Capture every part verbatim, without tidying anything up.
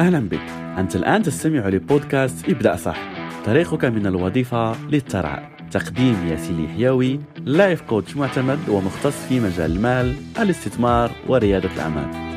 أهلا بك. أنت الآن تستمع لبودكاست ابدأ صح، طريقك من الوظيفة للثراء. تقديم ياسين اليحيوي، لايف كوتش معتمد ومختص في مجال المال، الاستثمار وريادة الأعمال.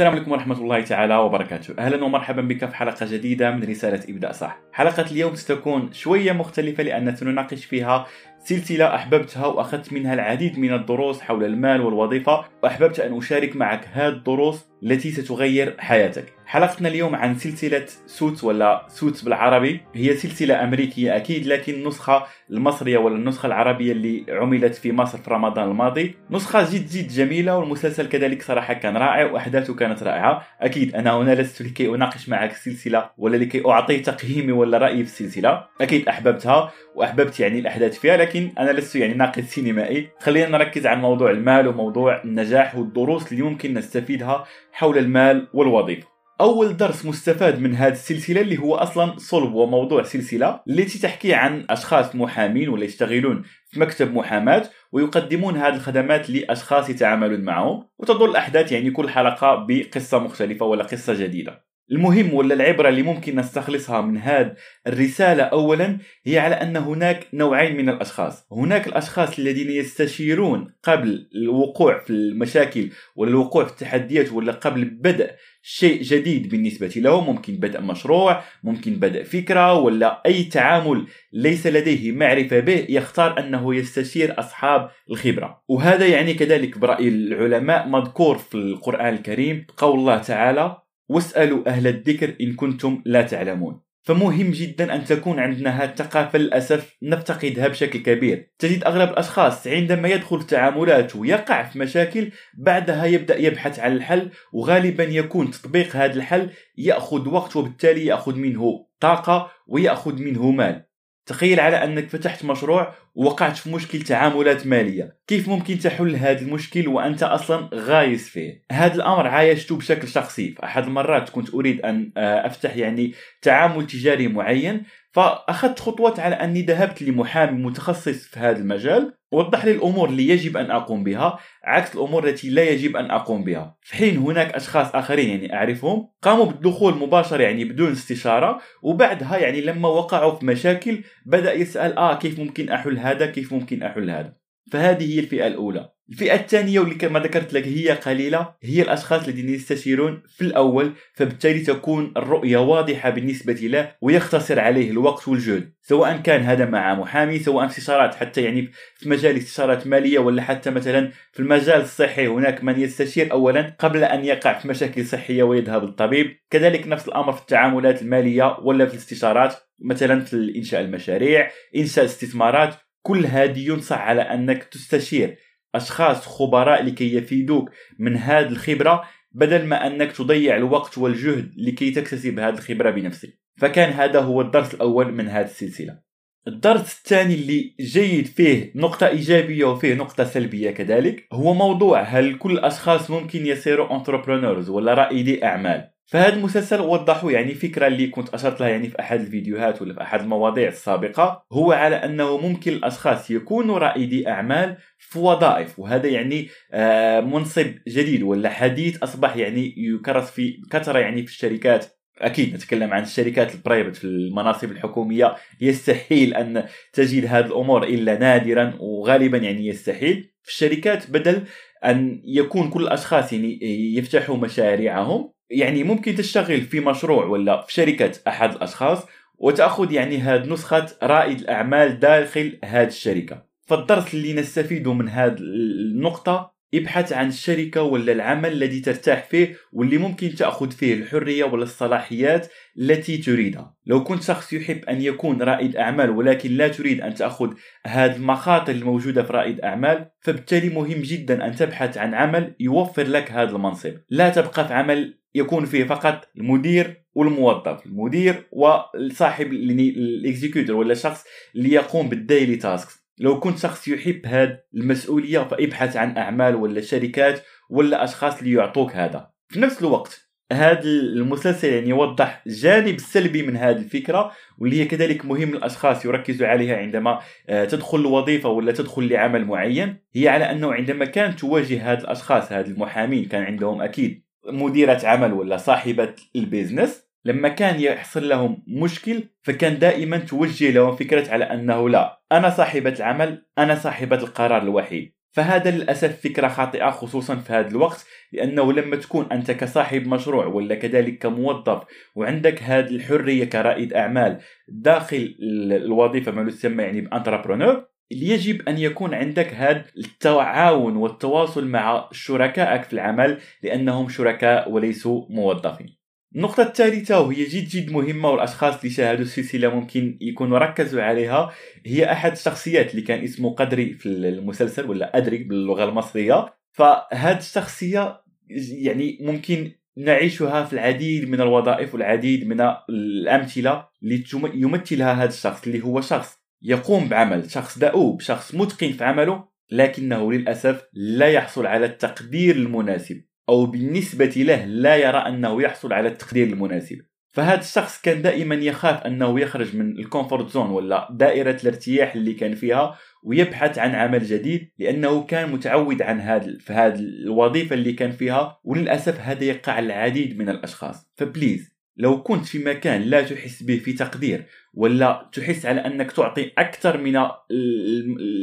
السلام عليكم ورحمة الله تعالى وبركاته. أهلا ومرحبا بك في حلقة جديدة من رسالة إبداع صح. حلقة اليوم ستكون شوية مختلفة لأننا سنناقش فيها سلسلة أحببتها وأخذت منها العديد من الدروس حول المال والوظيفة، وأحببت أن أشارك معك هذه الدروس التي ستغير حياتك. حلقتنا اليوم عن سلسلة سوتس، ولا سوتس بالعربي، هي سلسلة أمريكية أكيد، لكن النسخة المصرية ولا النسخة العربية اللي عملت في مصر في رمضان الماضي نسخة جد جد جميلة، والمسلسل كذلك صراحة كان رائع وأحداثه كانت رائعة. أكيد أنا هنا لست لكي أناقش معك السلسلة ولا لكي أعطي تقييمي ولا رأيي في السلسلة، أكيد أحببتها وأحببت يعني الأحداث فيها، لكن أنا لست يعني ناقد سينمائي. خلينا نركز على موضوع المال وموضوع النجاح والدروس اللي ممكن نستفيدها حول المال والوظيفة. أول درس مستفاد من هذه السلسلة اللي هو أصلا صلب وموضوع سلسلة، التي تحكي عن أشخاص محامين ولا يشتغلون في مكتب محاماة ويقدمون هذه الخدمات لأشخاص يتعاملون معهم، وتدور الأحداث يعني كل حلقة بقصة مختلفة ولا قصة جديدة. المهم ولا العبرة اللي ممكن نستخلصها من هذه الرسالة أولا هي على أن هناك نوعين من الأشخاص. هناك الأشخاص الذين يستشيرون قبل الوقوع في المشاكل ولا الوقوع في التحديات، ولا قبل بدء شيء جديد بالنسبة لهم، ممكن بدء مشروع، ممكن بدء فكرة، ولا أي تعامل ليس لديه معرفة به، يختار أنه يستشير أصحاب الخبرة. وهذا يعني كذلك برأي العلماء مذكور في القرآن الكريم، قول الله تعالى: واسألوا أهل الذكر إن كنتم لا تعلمون. فمهم جدا أن تكون عندنا هالثقافة، للأسف نفتقدها بشكل كبير. تجد أغلب الأشخاص عندما يدخل في تعاملات ويقع في مشاكل بعدها يبدأ يبحث عن الحل، وغالبا يكون تطبيق هذا الحل يأخذ وقت، وبالتالي يأخذ منه طاقة ويأخذ منه مال. تخيل على أنك فتحت مشروع ووقعت في مشكل تعاملات مالية، كيف ممكن تحل هذا المشكل وأنت أصلا غايز فيه؟ هذا الأمر عايشته بشكل شخصي. فأحد المرات كنت أريد أن أفتح يعني تعامل تجاري معين، فأخذت خطوات على أني ذهبت لمحامي متخصص في هذا المجال ووضح لي الأمور اللي يجب أن أقوم بها عكس الأمور التي لا يجب أن أقوم بها. في حين هناك أشخاص آخرين يعني أعرفهم قاموا بالدخول مباشر يعني بدون استشارة، وبعدها يعني لما وقعوا في مشاكل بدأ يسأل آه كيف ممكن أحل هذا، كيف ممكن أحل هذا. فهذه هي الفئة الأولى. الفئة الثانية واللي كما ذكرت لك هي قليلة، هي الأشخاص الذين يستشيرون في الأول، فبالتالي تكون الرؤية واضحة بالنسبة له ويختصر عليه الوقت والجهد، سواء كان هذا مع محامي، سواء استشارات حتى يعني في مجال استشارات مالية، ولا حتى مثلا في المجال الصحي هناك من يستشير أولا قبل أن يقع في مشاكل صحية ويذهب للطبيب. كذلك نفس الأمر في التعاملات المالية ولا في الاستشارات مثلا في إنشاء المشاريع، إنشاء الاستثمارات. كل هذه ينصح على أنك تستشير أشخاص خبراء لكي يفيدوك من هذه الخبرة، بدل ما أنك تضيع الوقت والجهد لكي تكتسب هذه الخبرة بنفسك. فكان هذا هو الدرس الأول من هذه السلسلة. الدرس الثاني اللي جيد فيه نقطة إيجابية وفيه نقطة سلبية كذلك، هو موضوع هل كل الأشخاص ممكن يصيروا انتربرونورز ولا رائدي أعمال. فهذا المسلسل وضحوا يعني فكرة اللي كنت أشرت لها يعني في أحد الفيديوهات ولا في أحد المواضيع السابقة، هو على أنه ممكن الأشخاص يكونوا رائدي أعمال في وظائف، وهذا يعني منصب جديد ولا حديث أصبح يعني يكرس في كثرة يعني في الشركات. أكيد نتكلم عن الشركات البرايفت، في المناصب الحكومية يستحيل أن تجد هذه الأمور إلا نادرا، وغالبا يعني يستحيل في الشركات. بدل أن يكون كل الأشخاص يعني يفتحوا مشاريعهم، يعني ممكن تشتغل في مشروع ولا في شركة أحد الأشخاص وتأخذ يعني هذه نسخة رائد الأعمال داخل هذه الشركة. فالدرس اللي نستفيده من هذه النقطة، ابحث عن الشركة ولا العمل الذي ترتاح فيه واللي ممكن تأخذ فيه الحرية ولا الصلاحيات التي تريدها. لو كنت شخص يحب أن يكون رائد أعمال ولكن لا تريد أن تأخذ هذه المخاطر الموجودة في رائد أعمال، فبالتالي مهم جدا أن تبحث عن عمل يوفر لك هذا المنصب. لا تبقى في عمل يكون فيه فقط المدير والموظف، المدير والصاحب الاكزيكيوتور ولا الشخص اللي يقوم بالديلي تاسكس. لو كنت شخص يحب هذه المسؤولية، فابحث عن أعمال ولا شركات ولا أشخاص اللي يعطوك هذا. في نفس الوقت هذا المسلسل يعني يوضح الجانب السلبي من هذه الفكرة، واللي هي كذلك مهم الأشخاص يركزوا عليها عندما تدخل لوظيفة ولا تدخل لعمل معين، هي على أنه عندما كانت تواجه هذه الأشخاص، هذه المحامين كان عندهم أكيد مديرة عمل ولا صاحبة البيزنس، لما كان يحصل لهم مشكل فكان دائما توجه لهم فكرة على أنه لا، أنا صاحبة العمل، أنا صاحبة القرار الوحيد. فهذا للأسف فكرة خاطئة خصوصا في هذا الوقت، لأنه لما تكون أنت كصاحب مشروع ولا كذلك كموظف وعندك هذه الحرية كرائد أعمال داخل الوظيفة ما يسمى يعني بانتربرونور، يجب أن يكون عندك هذا التعاون والتواصل مع شركائك في العمل لأنهم شركاء وليسوا موظفين. النقطة الثالثة وهي جد جد مهمة، والأشخاص اللي شاهدوا السلسلة ممكن يكونوا ركزوا عليها، هي أحد الشخصيات اللي كان اسمه قدري في المسلسل ولا أدري باللغة المصرية. فهذه الشخصية يعني ممكن نعيشها في العديد من الوظائف والعديد من الأمثلة اللي يمثلها هذا الشخص، اللي هو شخص يقوم بعمل، شخص دؤوب، شخص متقن في عمله، لكنه للأسف لا يحصل على التقدير المناسب، أو بالنسبة له لا يرى أنه يحصل على التقدير المناسب. فهذا الشخص كان دائما يخاف أنه يخرج من الكومفورت زون ولا دائرة الارتياح اللي كان فيها ويبحث عن عمل جديد، لأنه كان متعود عن هذا في هذه الوظيفة اللي كان فيها، وللأسف هذا يقع العديد من الأشخاص. فبليز لو كنت في مكان لا تحس به في تقدير ولا تحس على أنك تعطي أكثر من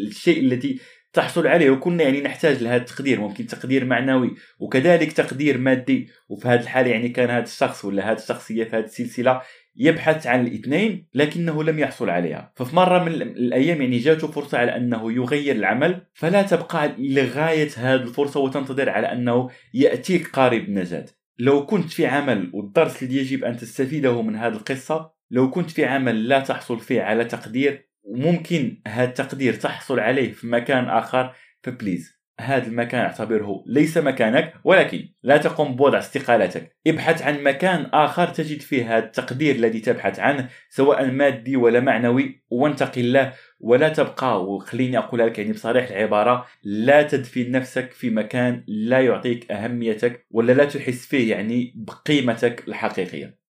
الشيء الذي تحصل عليه، وكنا يعني نحتاج لهذا التقدير، ممكن تقدير معنوي وكذلك تقدير مادي، وفي هذه الحالة يعني كان هذا الشخص ولا هذه الشخصية في هذه السلسلة يبحث عن الاثنين لكنه لم يحصل عليها. ففي مرة من الأيام يعني جاته فرصة على أنه يغير العمل، فلا تبقى لغاية هذه الفرصة وتنتظر على أنه يأتيك قارب نجاة. لو كنت في عمل، والدرس اللي يجب أن تستفيده من هذه القصة، لو كنت في عمل لا تحصل فيه على تقدير وممكن هذا التقدير تحصل عليه في مكان آخر، فبليز هذا المكان اعتبره ليس مكانك، ولكن لا تقوم بوضع استقالتك، ابحث عن مكان آخر تجد فيه هذا التقدير الذي تبحث عنه سواء مادي ولا معنوي، وانتقل له، ولا تبقى، وخليني أقول لك يعني بصريح العبارة، لا تدفن نفسك في مكان لا يعطيك أهميتك ولا لا تحس فيه يعني بقيمتك الحقيقية.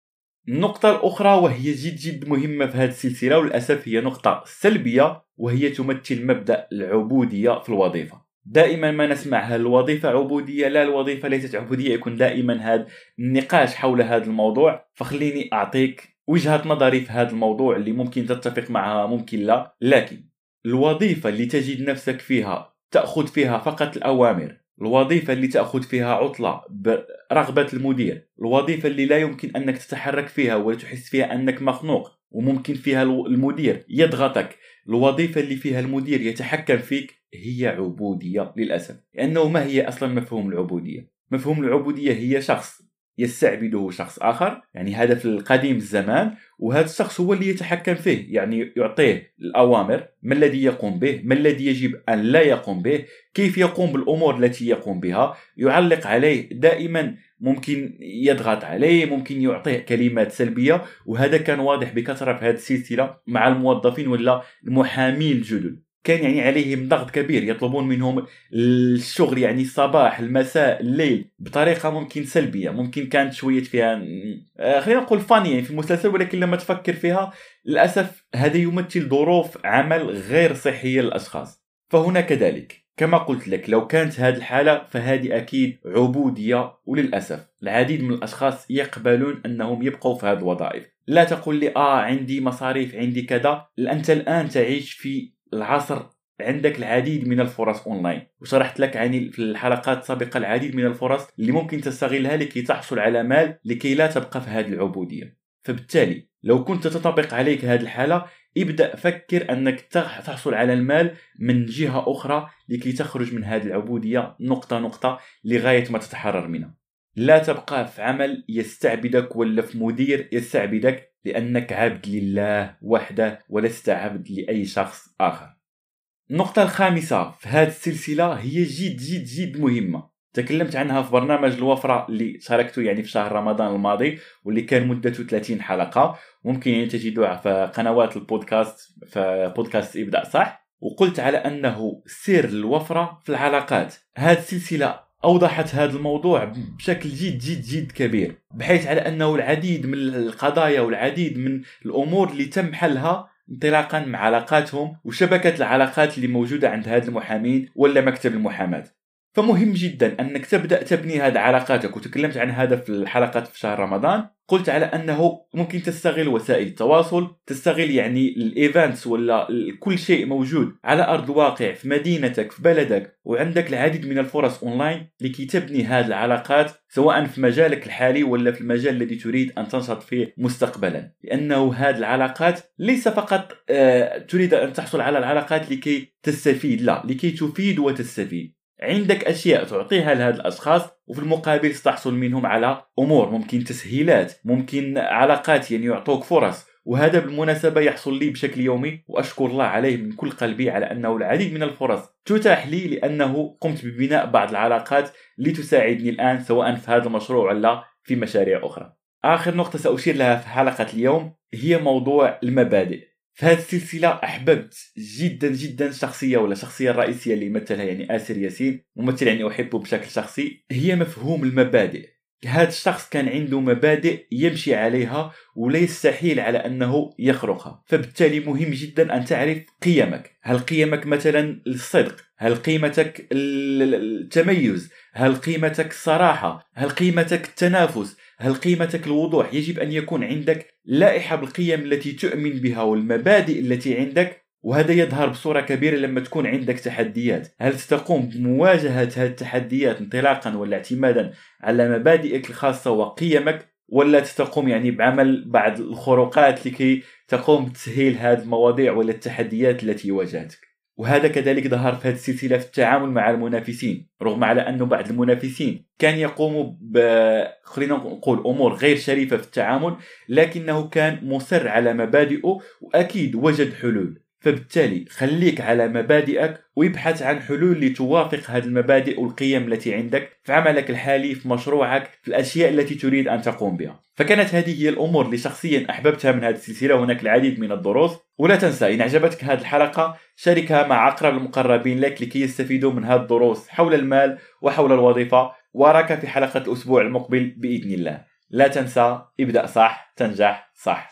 النقطة الأخرى وهي جد جد مهمة في هذه السلسلة، وللأسف هي نقطة سلبية، وهي تمثل مبدأ العبودية في الوظيفة. دائما ما نسمع هل الوظيفة عبودية، لا الوظيفة ليست عبودية، يكون دائما هذا النقاش حول هذا الموضوع. فخليني أعطيك وجهة نظري في هذا الموضوع اللي ممكن تتفق معها ممكن لا، لكن الوظيفة اللي تجد نفسك فيها تأخذ فيها فقط الأوامر، الوظيفة اللي تأخذ فيها عطلة برغبة المدير، الوظيفة اللي لا يمكن أنك تتحرك فيها ولا تحس فيها أنك مخنوق وممكن فيها المدير يضغطك، الوظيفة اللي فيها المدير يتحكم فيك، هي عبودية للأسف. لأنه ما هي أصلا مفهوم العبودية؟ مفهوم العبودية هي شخص يستعبده شخص آخر، يعني هذا في القديم الزمان، وهذا الشخص هو اللي يتحكم فيه، يعني يعطيه الأوامر، ما الذي يقوم به، ما الذي يجب أن لا يقوم به، كيف يقوم بالأمور التي يقوم بها، يعلق عليه دائما، ممكن يضغط عليه، ممكن يعطيه كلمات سلبية. وهذا كان واضح بكثرة في هذه السلسلة مع الموظفين ولا المحامين الجدد، كان يعني عليهم ضغط كبير، يطلبون منهم الشغل يعني الصباح المساء الليل بطريقة ممكن سلبية، ممكن كانت شوية فيها خلينا نقول فاني يعني في المسلسل، ولكن لما تفكر فيها للأسف هذا يمثل ظروف عمل غير صحية للأشخاص. فهنا كذلك كما قلت لك، لو كانت هذه الحالة فهذه أكيد عبودية، وللأسف العديد من الأشخاص يقبلون أنهم يبقوا في هذه الوظائف. لا تقول لي آه عندي مصاريف عندي كذا، أنت الآن تعيش في العصر، عندك العديد من الفرص أونلاين، وشرحت لك عن في الحلقات السابقة العديد من الفرص اللي ممكن تستغلها لكي تحصل على مال، لكي لا تبقى في هذه العبودية. فبالتالي لو كنت تطبق عليك هذه الحالة، ابدأ فكر أنك تحصل على المال من جهة أخرى لكي تخرج من هذه العبودية نقطة نقطة لغاية ما تتحرر منها. لا تبقى في عمل يستعبدك ولا في مدير يستعبدك، لأنك عبد لله وحده ولست عبد لأي شخص آخر. النقطة الخامسة في هذه السلسلة هي جد جد جد مهمة، تكلمت عنها في برنامج الوفرة اللي شاركته يعني في شهر رمضان الماضي، واللي كان مدته ثلاثين حلقة، ممكن يعني تجدوها في قنوات البودكاست في بودكاست إبدأ صح. وقلت على أنه سر الوفرة في العلاقات. هذه السلسلة أوضحت هذا الموضوع بشكل جد جد جد كبير، بحيث على أنه العديد من القضايا والعديد من الأمور اللي تم حلها انطلاقا من علاقاتهم وشبكة العلاقات اللي موجودة عند هاد المحامين ولا مكتب المحاماة. فمهم جدا أنك تبدأ تبني هاد علاقاتك، وتكلمت عن هذا في الحلقات في شهر رمضان، قلت على أنه ممكن تستغل وسائل التواصل، تستغل يعني الإيفانتس ولا كل شيء موجود على أرض الواقع في مدينتك في بلدك، وعندك العديد من الفرص أونلاين لكي تبني هذه العلاقات سواء في مجالك الحالي ولا في المجال الذي تريد أن تنشط فيه مستقبلا. لأنه هذه العلاقات ليس فقط آه تريد أن تحصل على العلاقات لكي تستفيد، لا، لكي تفيد وتستفيد. عندك أشياء تعطيها لهذه الأشخاص، وفي المقابل ستحصل منهم على أمور، ممكن تسهيلات، ممكن علاقات يعني يعطوك فرص. وهذا بالمناسبة يحصل لي بشكل يومي، وأشكر الله عليه من كل قلبي على أنه العديد من الفرص تتاح لي لأنه قمت ببناء بعض العلاقات لتساعدني الآن سواء في هذا المشروع ولا في مشاريع أخرى. آخر نقطة سأشير لها في حلقة اليوم هي موضوع المبادئ. في هذه السلسلة أحببت جدا جدا شخصية ولا شخصية الرئيسية اللي يمثلها يعني آسر ياسين، ممثل يعني أحبه بشكل شخصي، هي مفهوم المبادئ. هذا الشخص كان عنده مبادئ يمشي عليها ولا يستحيل على أنه يخرقها. فبالتالي مهم جدا أن تعرف قيمك. هل قيمك مثلا الصدق؟ هل قيمتك التميز؟ هل قيمتك الصراحة؟ هل قيمتك التنافس؟ هل قيمتك الوضوح؟ يجب أن يكون عندك لائحة بالقيم التي تؤمن بها والمبادئ التي عندك، وهذا يظهر بصورة كبيرة لما تكون عندك تحديات. هل ستقوم بمواجهة هذه التحديات انطلاقا ولا اعتمادا على مبادئك الخاصة وقيمك، ولا تقوم يعني بعمل بعض الخروقات لكي تقوم بتسهيل هذه المواضيع ولا التحديات التي واجهتك؟ وهذا كذلك ظهر في هذه السلسلة في التعامل مع المنافسين، رغم على أنه بعض المنافسين كان يقوموا ب خلينا نقول أمور غير شريفة في التعامل، لكنه كان مصر على مبادئه وأكيد وجد حلول. فبالتالي خليك على مبادئك ويبحث عن حلول لتوافق هذه المبادئ والقيم التي عندك في عملك الحالي، في مشروعك، في الأشياء التي تريد أن تقوم بها. فكانت هذه هي الأمور اللي شخصيا أحببتها من هذه السلسلة. هناك العديد من الدروس. ولا تنسى إن أعجبتك هذه الحلقة شاركها مع أقرب المقربين لك لكي يستفيدوا من هذه الدروس حول المال وحول الوظيفة. وأراك في حلقة الأسبوع المقبل بإذن الله. لا تنسى، ابدأ صح، تنجح صح.